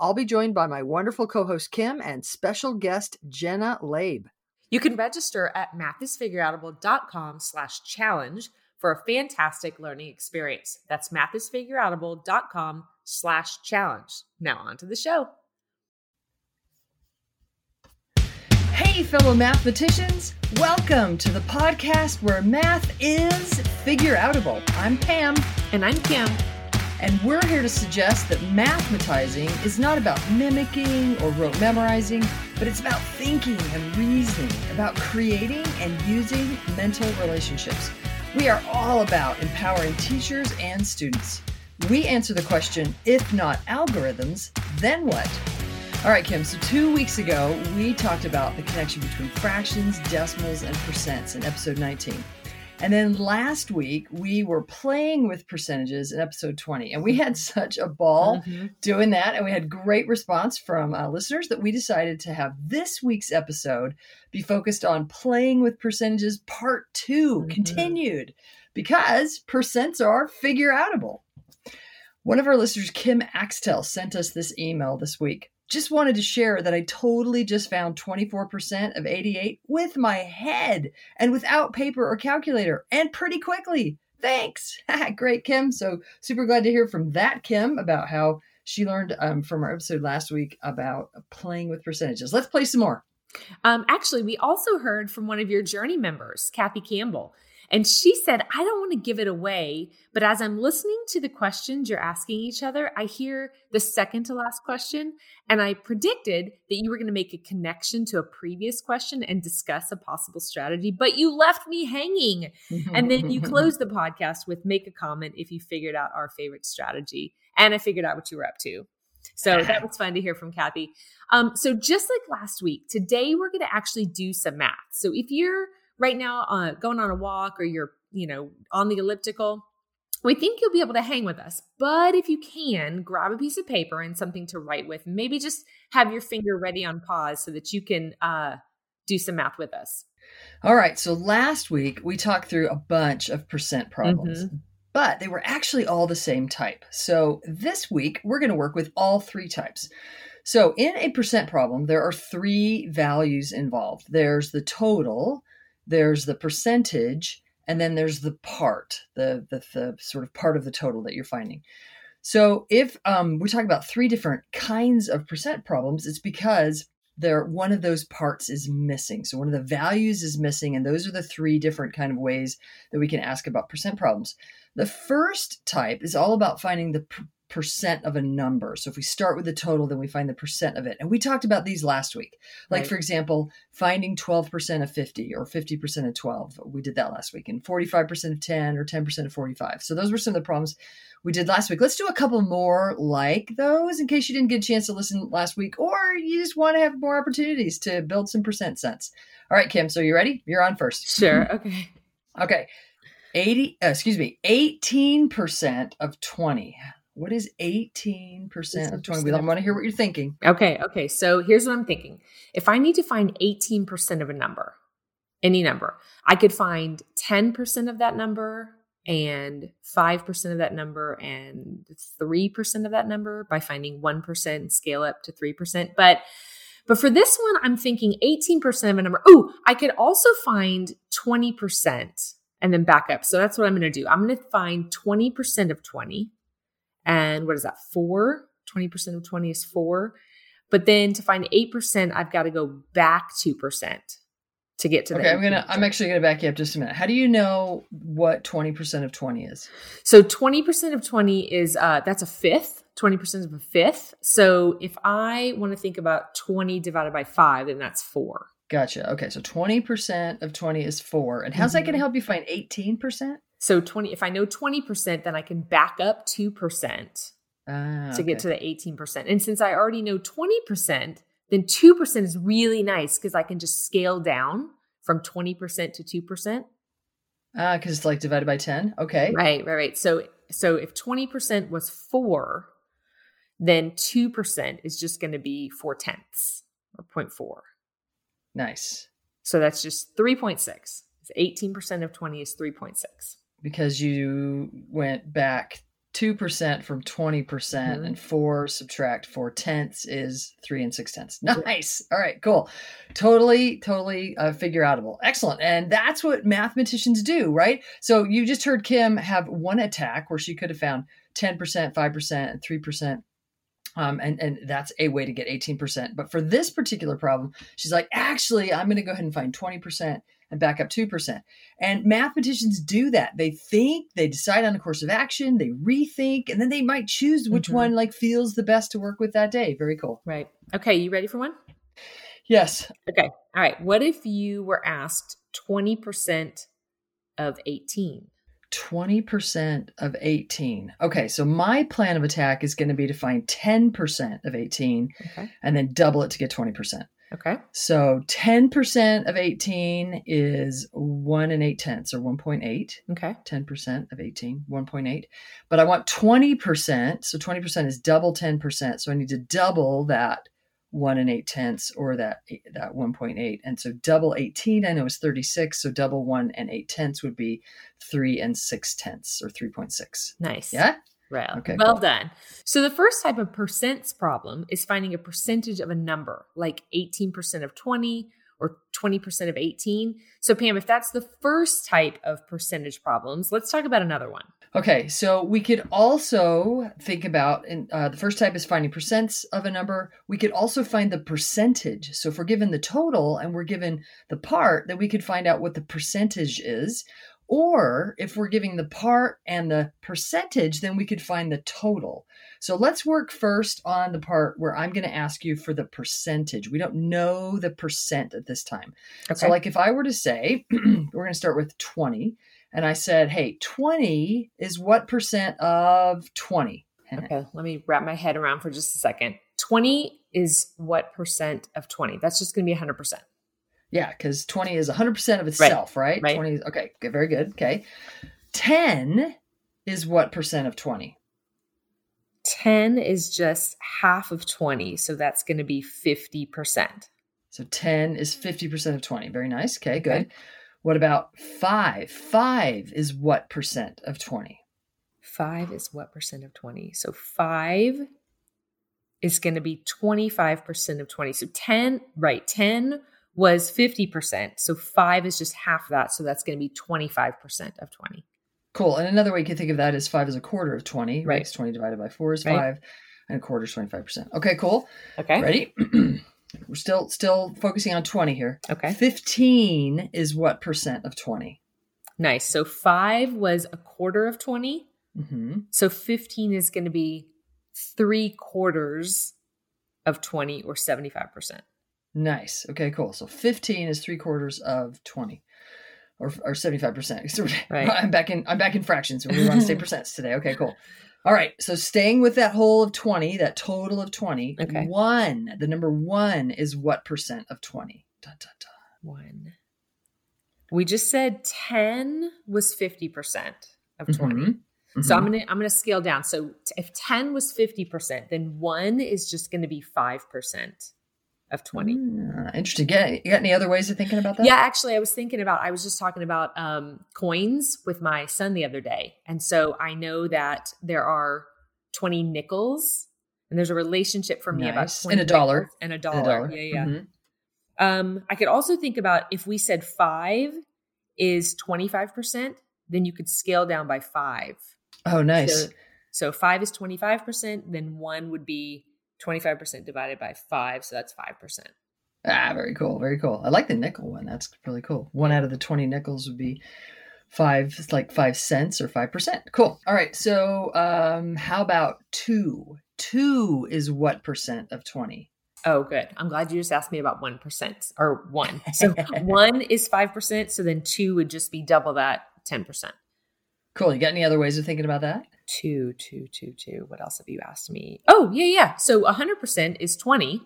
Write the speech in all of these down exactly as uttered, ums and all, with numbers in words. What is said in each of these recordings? I'll be joined by my wonderful co-host Kim and special guest Jenna Labe. You can register at mathisfigureoutable dot com slash challenge for a fantastic learning experience. That's mathisfigureoutable dot com slash challenge. Now on to the show. Hey, fellow mathematicians, welcome to the podcast where math is figureoutable. I'm Pam. And I'm Kim. And we're here to suggest that mathematizing is not about mimicking or rote memorizing, but it's about thinking and reasoning, about creating and using mental relationships. We are all about empowering teachers and students. We answer the question, if not algorithms, then what? All right, Kim, so two weeks ago, we talked about the connection between fractions, decimals, and percents in episode nineteen. And then last week, we were playing with percentages in episode twenty. And we had such a ball mm-hmm. doing that. And we had great response from uh, listeners that we decided to have this week's episode be focused on playing with percentages part two, mm-hmm. continued, because percents are figureoutable. One of our listeners, Kim Axtell, sent us this email this week. Just wanted to share that I totally just found twenty-four percent of eighty-eight with my head and without paper or calculator and pretty quickly. Thanks. Great, Kim. So super glad to hear from that, Kim, about how she learned um, from our episode last week about playing with percentages. Let's play some more. Um, actually, we also heard from one of your Journey members, Kathy Campbell, and she said, I don't want to give it away, but as I'm listening to the questions you're asking each other, I hear the second to last question, and I predicted that you were going to make a connection to a previous question and discuss a possible strategy, but you left me hanging. And then you closed the podcast with make a comment if you figured out our favorite strategy. And I figured out what you were up to. So that was fun to hear from Kathy. Um, so just like last week, today we're going to actually do some math. So if you're right now uh, going on a walk or you're, you know, on the elliptical, we think you'll be able to hang with us. But if you can, grab a piece of paper and something to write with. Maybe just have your finger ready on pause so that you can uh, do some math with us. All right. So last week we talked through a bunch of percent problems. Mm-hmm. But they were actually all the same type. So this week, we're going to work with all three types. So in a percent problem, there are three values involved. There's the total, there's the percentage, and then there's the part, the, the, the sort of part of the total that you're finding. So if um, we talk about three different kinds of percent problems, it's because there one of those parts is missing. So one of the values is missing, and those are the three different kind of ways that we can ask about percent problems. The first type is all about finding the per- percent of a number. So if we start with the total, then we find the percent of it. And we talked about these last week. Like, right. For example, finding twelve percent of fifty or fifty percent of twelve. We did that last week. And forty-five percent of ten or ten percent of forty-five. So those were some of the problems we did last week. Let's do a couple more like those in case you didn't get a chance to listen last week or you just want to have more opportunities to build some percent sense. All right, Kim, so you ready? You're on first. Sure. Okay. Okay. Eighty, uh, excuse me, eighteen percent of twenty. What is eighteen percent of twenty? We don't want to hear what you're thinking. Okay, okay. So here's what I'm thinking: if I need to find eighteen percent of a number, any number, I could find ten percent of that number, and five percent of that number, and three percent of that number by finding one percent, scale up to three percent. But but for this one, I'm thinking eighteen percent of a number. Oh, I could also find twenty percent. And then back up. So that's what I'm going to do. I'm going to find twenty percent of twenty. And what is that? Four? twenty percent of twenty is four. But then to find eight percent, I've got to go back two percent. to get to that. Okay, I'm gonna I'm actually gonna back you up just a minute. How do you know what twenty percent of twenty is? So twenty percent of twenty is uh, that's a fifth. twenty percent of a fifth. So if I want to think about twenty divided by five, then that's four. Gotcha. Okay. So twenty percent of twenty is four. And how's mm-hmm. that going to help you find eighteen percent? So twenty, if I know twenty percent, then I can back up two percent ah, to okay. get to the eighteen percent. And since I already know twenty percent, then two percent is really nice because I can just scale down from twenty percent to two percent. Ah, because it's like divided by ten. Okay. Right, right, right. So, so if twenty percent was four, then two percent is just going to be four tenths or zero point four. Nice. So that's just three point six. It's eighteen percent of twenty is three point six. Because you went back two percent from twenty percent mm-hmm. and four subtract four tenths is three and six tenths. Nice. All right, cool. Totally, totally uh, figure outable. Excellent. And that's what mathematicians do, right? So you just heard Kim have one attack where she could have found ten percent, five percent, and three percent. Um, and, and that's a way to get eighteen percent. But for this particular problem, she's like, actually, I'm going to go ahead and find twenty percent and back up two percent. And mathematicians do that. They think, they decide on a course of action, they rethink, and then they might choose which mm-hmm. one like feels the best to work with that day. Very cool. Right. Okay. You ready for one? Yes. Okay. All right. What if you were asked twenty percent of eighteen? twenty percent of eighteen. Okay. So my plan of attack is going to be to find ten percent of eighteen okay. and then double it to get twenty percent. Okay. So ten percent of eighteen is one and eight tenths or one point eight. Okay. ten percent of eighteen, one point eight. But I want twenty percent. So twenty percent is double ten percent. So I need to double that one and eight tenths or that, that one point eight. And so double eighteen, I know is thirty-six. So double one and eight tenths would be three and six tenths or three point six. Nice. Yeah. Right. Okay, well cool. done. So the first type of percents problem is finding a percentage of a number like eighteen percent of twenty or twenty percent of eighteen. So Pam, if that's the first type of percentage problems, let's talk about another one. Okay. So we could also think about, and uh, the first type is finding percents of a number. We could also find the percentage. So if we're given the total and we're given the part, then we could find out what the percentage is. Or if we're giving the part and the percentage, then we could find the total. So let's work first on the part where I'm going to ask you for the percentage. We don't know the percent at this time. Okay. So like if I were to say, we're going to start with twenty. And I said, hey, twenty is what percent of twenty? Okay, let me wrap my head around for just a second. twenty is what percent of twenty? That's just going to be one hundred percent. Yeah, because twenty is one hundred percent of itself, right? Right. twenty, okay, good, very good. Okay. ten is what percent of twenty? ten is just half of twenty. So that's going to be fifty percent. So ten is fifty percent of twenty. Very nice. Okay, good. Okay. What about five? five is what percent of twenty? five is what percent of twenty? So five is going to be twenty-five percent of twenty. So ten, right, ten was fifty percent. So five is just half that. So that's going to be twenty-five percent of twenty. Cool. And another way you can think of that is five is a quarter of twenty. Right. It's twenty divided by four is right. five. And a quarter is twenty-five percent. Okay, cool. Okay. Ready? We're still still focusing on twenty here. Okay. fifteen is what percent of twenty? Nice. So five was a quarter of twenty. Mm-hmm. So fifteen is going to be three quarters of twenty or seventy-five percent. Nice. Okay, cool. So fifteen is three quarters of twenty, or or seventy-five percent. So right. I'm back in. I'm back in fractions. We were on state percents today. Okay, cool. All right. So staying with that whole of twenty, that total of twenty. Okay. One. The number one is what percent of twenty? Dun, dun, dun. One. We just said ten was fifty percent of twenty. Mm-hmm. Mm-hmm. So I'm gonna I'm gonna scale down. So if ten was fifty percent, then one is just going to be five percent. Of twenty. Mm, interesting. Yeah. You got any other ways of thinking about that? Yeah, actually I was thinking about, I was just talking about um, coins with my son the other day. And so I know that there are twenty nickels and there's a relationship for me nice. About twenty and a dollar and a dollar. And a dollar. Yeah. Yeah. Mm-hmm. Um, I could also think about if we said five is twenty-five percent, then you could scale down by five. Oh, nice. So, so five is twenty-five percent. Then one would be twenty-five percent divided by five. So that's five percent. Ah, very cool. Very cool. I like the nickel one. That's really cool. One out of the twenty nickels would be five, like five cents or five percent. Cool. All right. So um, how about two? Two is what percent of twenty? Oh, good. I'm glad you just asked me about one percent or one. So one is five percent. So then two would just be double that, ten percent. Cool. You got any other ways of thinking about that? Two, two, two, two. What else have you asked me? Oh, yeah, yeah. So one hundred percent is twenty.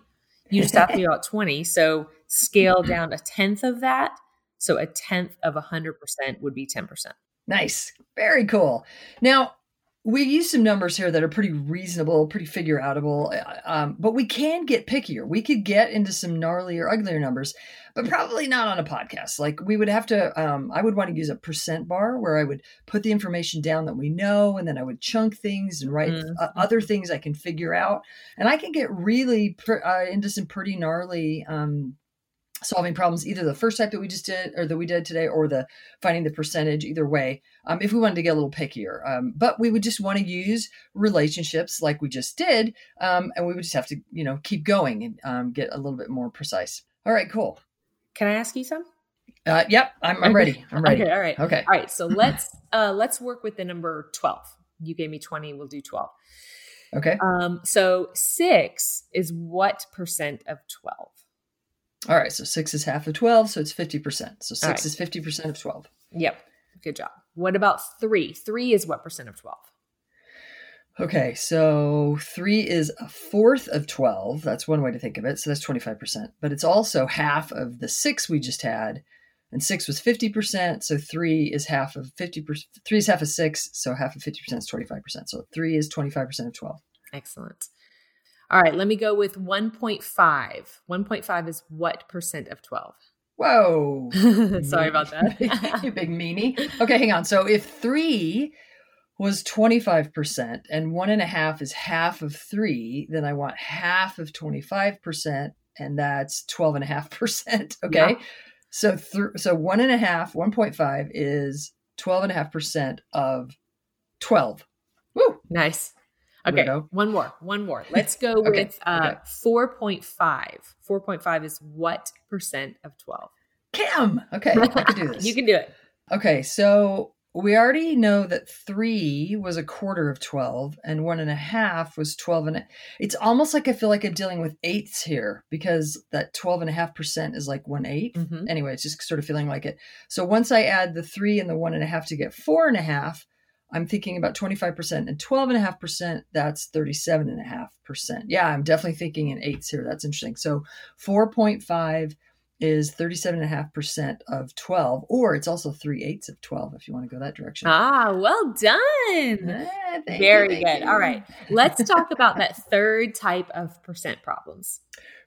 You just asked me about twenty. So scale down a tenth of that. So a tenth of one hundred percent would be ten percent. Nice. Very cool. Now, we use some numbers here that are pretty reasonable, pretty figure outable, um, but we can get pickier. We could get into some gnarlier, uglier numbers, but probably not on a podcast. Like we would have to, um, I would want to use a percent bar where I would put the information down that we know, and then I would chunk things and write mm-hmm. other things I can figure out. And I can get really pr- uh, into some pretty gnarly um solving problems, either the first type that we just did or that we did today, or the finding the percentage, either way, um, if we wanted to get a little pickier. Um, but we would just want to use relationships like we just did. Um, and we would just have to, you know, keep going and um, get a little bit more precise. All right, cool. Can I ask you some? Uh, yep. I'm, I'm ready. I'm ready. Okay, all right. Okay. All right. So let's, uh, let's work with the number twelve. You gave me twenty. We'll do twelve. Okay. Um, so six is what percent of twelve? All right. So six is half of twelve. So it's fifty percent. So six right. is fifty percent of twelve. Yep. Good job. What about three? Three is what percent of twelve? Okay. So three is a fourth of twelve. That's one way to think of it. So that's twenty-five percent, but it's also half of the six we just had, and six was fifty percent. So three is half of fifty percent. Three is half of six. So half of fifty percent is twenty-five percent. So three is twenty-five percent of twelve. Excellent. All right, let me go with one point five. one point five is what percent of twelve? Whoa. Sorry about that. You big meanie. Okay, hang on. So if three was twenty-five percent and one and a half is half of three, then I want half of twenty-five percent, and that's twelve and a half percent. Okay. Yeah. So th- so one and a half, one point five is twelve and a half percent of twelve. Woo. Nice. Okay, one more, one more. Let's go okay. with uh, okay. four point five. four point five is what percent of twelve? Kim! Okay, I can do this. You can do it. Okay, so we already know that three was a quarter of twelve, and one and a half was twelve. And a, it's almost like I feel like I'm dealing with eighths here, because that twelve and a half percent is like one eighth. Mm-hmm. Anyway, it's just sort of feeling like it. So once I add the three and the one and a half to get four and a half, I'm thinking about twenty-five percent and twelve and a half percent. That's thirty-seven and a half percent. Yeah, I'm definitely thinking in eights here. That's interesting. So four point five is thirty-seven and a half percent of twelve, or it's also three eighths of twelve if you want to go that direction. Ah, well done. Ah, Very you, good. You. All right. Let's talk about that third type of percent problems.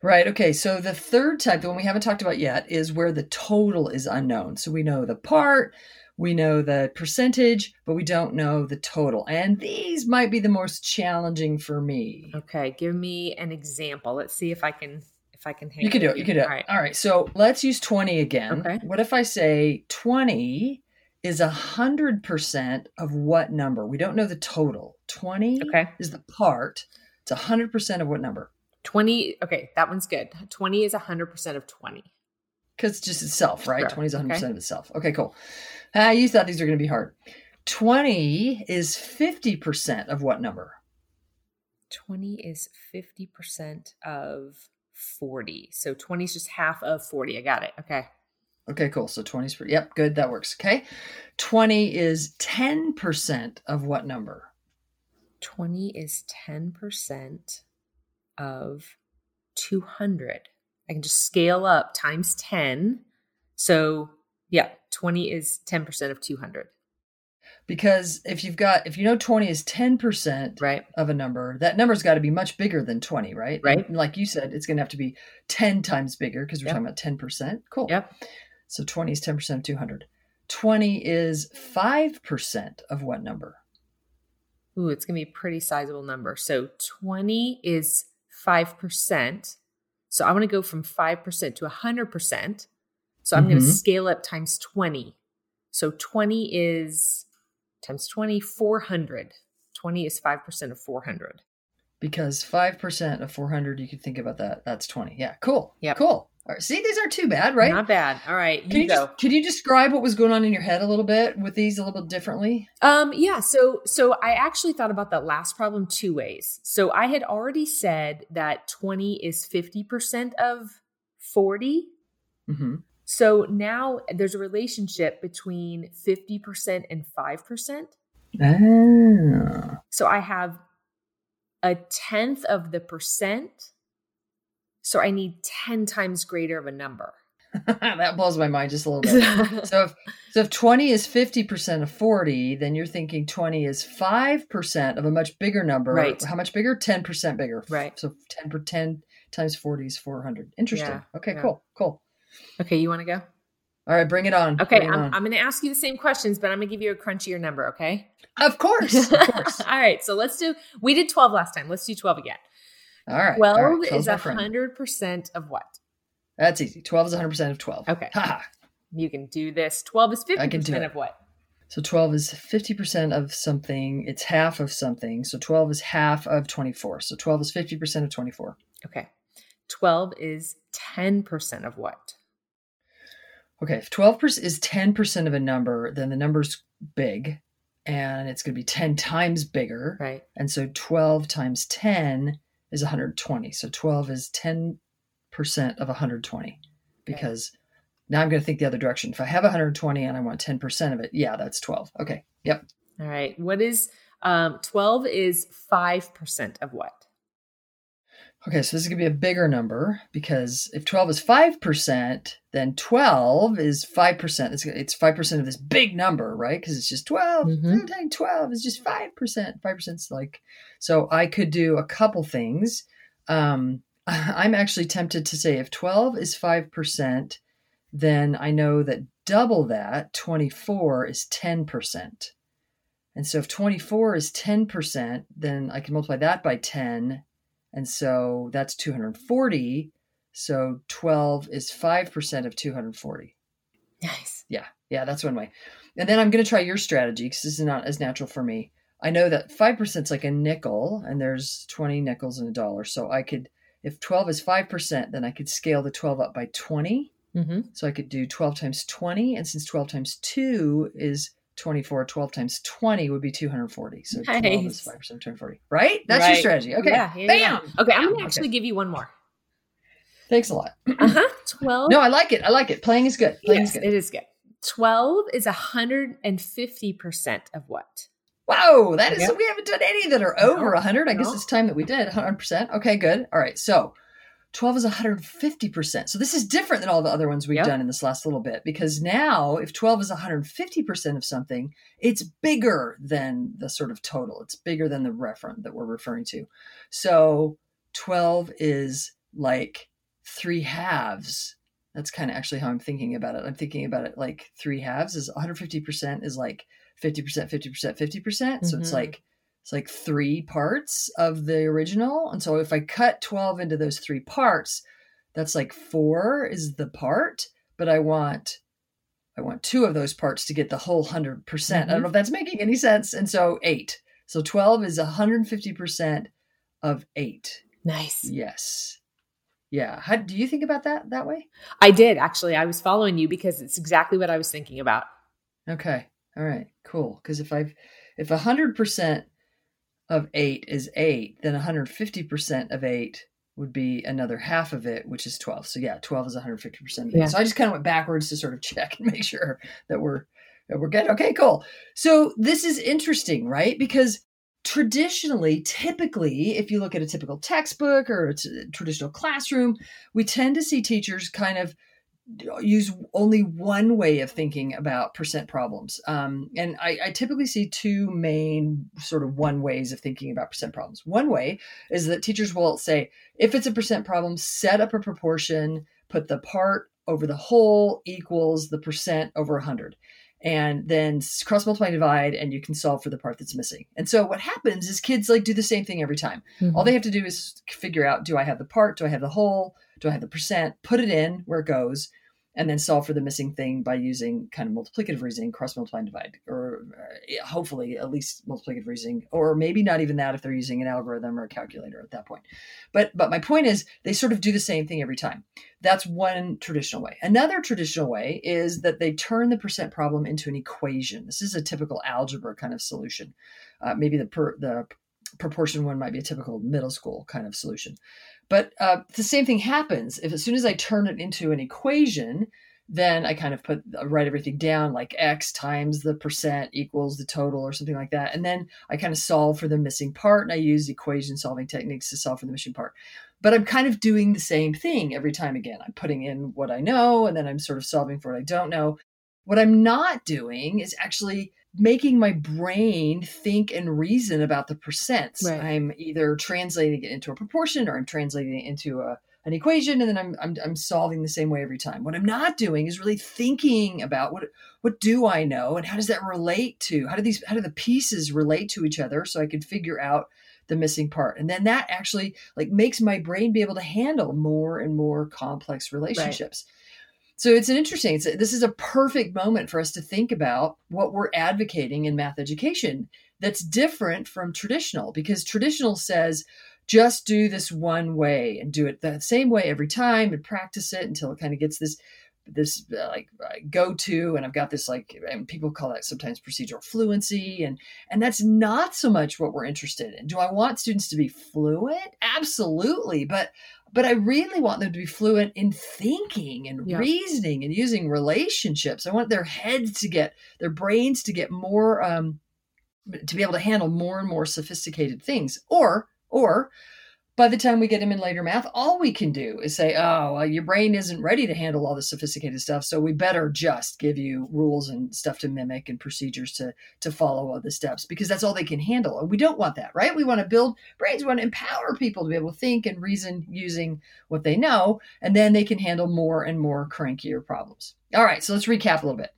Right. Okay. So the third type, the one we haven't talked about yet, is where the total is unknown. So we know the part, we know the percentage, but we don't know the total. And these might be the most challenging for me. Okay. Give me an example. Let's see if I can, if I can. Handle you can do it. You can do it. All right. All right. So let's use twenty again. Okay. What if I say twenty is a hundred percent of what number? We don't know the total. twenty okay. is the part. It's a hundred percent of what number? twenty. Okay. That one's good. twenty is a hundred percent of twenty. Because it's just itself, right? Sure. twenty is one hundred percent okay. of itself. Okay, cool. Uh, you thought these were going to be hard. twenty is fifty percent of what number? twenty is fifty percent of forty. So twenty is just half of forty. I got it. Okay. Okay, cool. So twenty is, yep, good. That works. Okay. twenty is ten percent of what number? twenty is ten percent of two hundred. I can just scale up times ten. So yeah, twenty is ten percent of two hundred. Because if you've got, if you know twenty is ten percent right. of a number, that number's got to be much bigger than twenty, right? Right. And like you said, it's going to have to be ten times bigger because we're yep. talking about ten percent. Cool. Yep. So twenty is ten percent of two hundred. twenty is five percent of what number? Ooh, it's going to be a pretty sizable number. So twenty is five percent. So I want to go from five percent to one hundred percent. So I'm mm-hmm. going to scale up times twenty. So twenty is times twenty, four hundred. twenty is five percent of four hundred. Because five percent of four hundred, you could think about that. That's twenty. Yeah, cool. Yeah, cool. All right. See, these aren't too bad, right? Not bad. All right. Can you, you go. Just, can you describe what was going on in your head a little bit with these a little bit differently? Um, yeah. So, so I actually thought about that last problem two ways. So I had already said that twenty is fifty percent of forty. Mm-hmm. So now there's a relationship between fifty percent and five percent. Oh. So I have a tenth of the percent. So I need ten times greater of a number. That blows my mind just a little bit. so, if, so if twenty is fifty percent of forty, then you're thinking twenty is five percent of a much bigger number. Right. How much bigger? ten percent bigger. Right. So ten, ten times forty is four hundred. Interesting. Yeah. Okay, yeah. cool, cool. Okay, you want to go? All right, bring it on. Okay, it I'm, on. I'm going to ask you the same questions, but I'm going to give you a crunchier number, okay? Of course, of course. All right, so let's do, we did twelve last time. Let's do twelve again. All right. twelve, All right. twelve is one hundred percent of what? That's easy. twelve is one hundred percent of twelve. Okay. Ha. You can do this. twelve is fifty percent of what? So twelve is fifty percent of something. It's half of something. So twelve is half of twenty-four. So twelve is fifty percent of twenty-four. Okay. twelve is ten percent of what? Okay. If twelve percent is ten percent of a number, then the number's big and it's going to be ten times bigger. Right. And so twelve times ten is one hundred twenty. So twelve is ten percent of one hundred twenty, because okay. Now I'm going to think the other direction. If I have one hundred twenty and I want ten percent of it, yeah, that's twelve. Okay. Yep. All right. What is, um, twelve is five percent of what? Okay. So this is going to be a bigger number, because if twelve is five percent, then twelve is five percent. It's, it's five percent of this big number, right? Because it's just twelve. Mm-hmm. twelve is just five percent. five percent is like, so I could do a couple things. Um, I'm actually tempted to say if twelve is five percent, then I know that double that, twenty-four, is ten percent. And so if twenty-four is ten percent, then I can multiply that by ten. And so that's two hundred forty. So twelve is five percent of two hundred forty. Nice. Yeah. Yeah, that's one way. And then I'm going to try your strategy, because this is not as natural for me. I know that five percent is like a nickel, and there's twenty nickels in a dollar. So I could, if twelve is five percent, then I could scale the twelve up by twenty. Mm-hmm. So I could do twelve times twenty. And since twelve times two is twenty-four, twelve times twenty would be two hundred forty. So nice. twelve is five percent of two hundred forty, right? That's right. Your strategy. Okay. Yeah, yeah, bam. Yeah. Okay. I'm going to actually okay. give you one more. Thanks a lot. Uh-huh. twelve. No, I like it. I like it. Playing is good. Playing yes, is good. It is good. twelve is one hundred fifty percent of what? Wow. That is, yeah. We haven't done any that are over no, one hundred. I no. guess it's time that we did one hundred percent. Okay, good. All right. So twelve is one hundred fifty percent. So this is different than all the other ones we've yep. done in this last little bit, because now if twelve is one hundred fifty percent of something, it's bigger than the sort of total. It's bigger than the referent that we're referring to. So twelve is like three halves. That's kind of actually how I'm thinking about it. I'm thinking about it like three halves is one hundred fifty percent is like fifty percent, fifty percent, fifty percent. Mm-hmm. So it's like It's like three parts of the original. And so if I cut twelve into those three parts, that's like four is the part, but I want, I want two of those parts to get the whole hundred mm-hmm. percent. I don't know if that's making any sense. And so eight, so twelve is one hundred fifty percent of eight. Nice. Yes. Yeah. How do you think about that that way? I did actually. I was following you because it's exactly what I was thinking about. Okay. All right, cool. Cause if I've, if a hundred percent, of eight is eight, then one hundred fifty percent of eight would be another half of it, which is twelve. So yeah, twelve is one hundred fifty percent of eight. Yeah. So I just kind of went backwards to sort of check and make sure that we're, that we're good. Okay, cool. So this is interesting, right? Because traditionally, typically, if you look at a typical textbook or a t- traditional classroom, we tend to see teachers kind of use only one way of thinking about percent problems. Um, and I, I typically see two main sort of one ways of thinking about percent problems. One way is that teachers will say, if it's a percent problem, set up a proportion, put the part over the whole equals the percent over one hundred. And then cross multiply and divide, and you can solve for the part that's missing. And so what happens is kids like do the same thing every time. Mm-hmm. All they have to do is figure out, do I have the part? Do I have the whole? Do I have the percent? Put it in where it goes, and then solve for the missing thing by using kind of multiplicative reasoning, cross multiply and divide, or or hopefully at least multiplicative reasoning, or maybe not even that if they're using an algorithm or a calculator at that point. But but my point is they sort of do the same thing every time. That's one traditional way. Another traditional way is that they turn the percent problem into an equation. This is a typical algebra kind of solution. Uh, maybe the per, the proportion one might be a typical middle school kind of solution. But uh, the same thing happens. If as soon as I turn it into an equation, then I kind of put write everything down like X times the percent equals the total or something like that. And then I kind of solve for the missing part, and I use equation solving techniques to solve for the missing part. But I'm kind of doing the same thing every time again. I'm putting in what I know, and then I'm sort of solving for what I don't know. What I'm not doing is actually making my brain think and reason about the percents. Right. I'm either translating it into a proportion, or I'm translating it into a an equation, and then I'm, I'm I'm solving the same way every time. What I'm not doing is really thinking about what what do I know, and how does that relate to how do these how do the pieces relate to each other, so I can figure out the missing part. And then that actually like makes my brain be able to handle more and more complex relationships. Right. So it's an interesting, it's a, this is a perfect moment for us to think about what we're advocating in math education that's different from traditional, because traditional says, just do this one way and do it the same way every time and practice it until it kind of gets this, this uh, like uh, go to, and I've got this like, and people call that sometimes procedural fluency. And, and that's not so much what we're interested in. Do I want students to be fluent? Absolutely. But, but I really want them to be fluent in thinking and yeah. reasoning and using relationships. I want their heads to get their brains to get more, um, to be able to handle more and more sophisticated things. Or, Or by the time we get them in later math, all we can do is say, oh, well, your brain isn't ready to handle all the sophisticated stuff, so we better just give you rules and stuff to mimic and procedures to, to follow all the steps, because that's all they can handle. And we don't want that, right? We want to build brains. We want to empower people to be able to think and reason using what they know, and then they can handle more and more crankier problems. All right, so let's recap a little bit.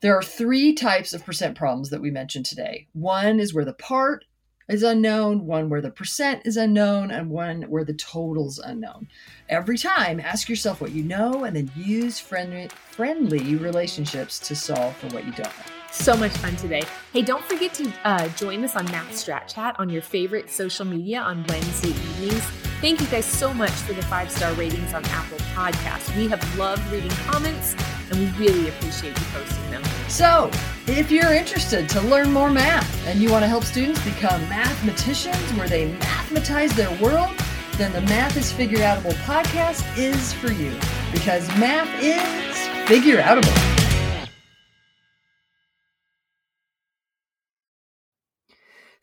There are three types of percent problems that we mentioned today. One is where the part is unknown, one where the percent is unknown, and one where the total's unknown. Every time, ask yourself what you know, and then use friendly, friendly relationships to solve for what you don't know. So much fun today. Hey, don't forget to uh, join us on Math Strat Chat on your favorite social media on Wednesday evenings. Thank you guys so much for the five-star ratings on Apple Podcasts. We have loved reading comments, and we really appreciate you posting them. So, if you're interested to learn more math and you want to help students become mathematicians where they mathematize their world, then the Math is Figure Outable podcast is for you, because math is figure outable.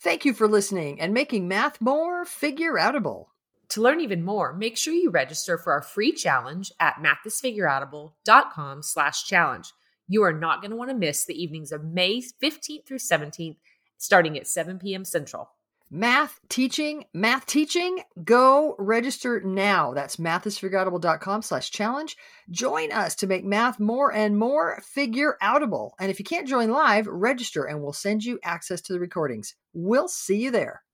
Thank you for listening and making math more figure outable. To learn even more, make sure you register for our free challenge at mathisfigureoutable.com slash challenge. You are not going to want to miss the evenings of May fifteenth through seventeenth, starting at seven p.m. Central. Math teaching, math teaching, go register now. That's mathisfigureoutable.com slash challenge. Join us to make math more and more figure outable. And if you can't join live, register and we'll send you access to the recordings. We'll see you there.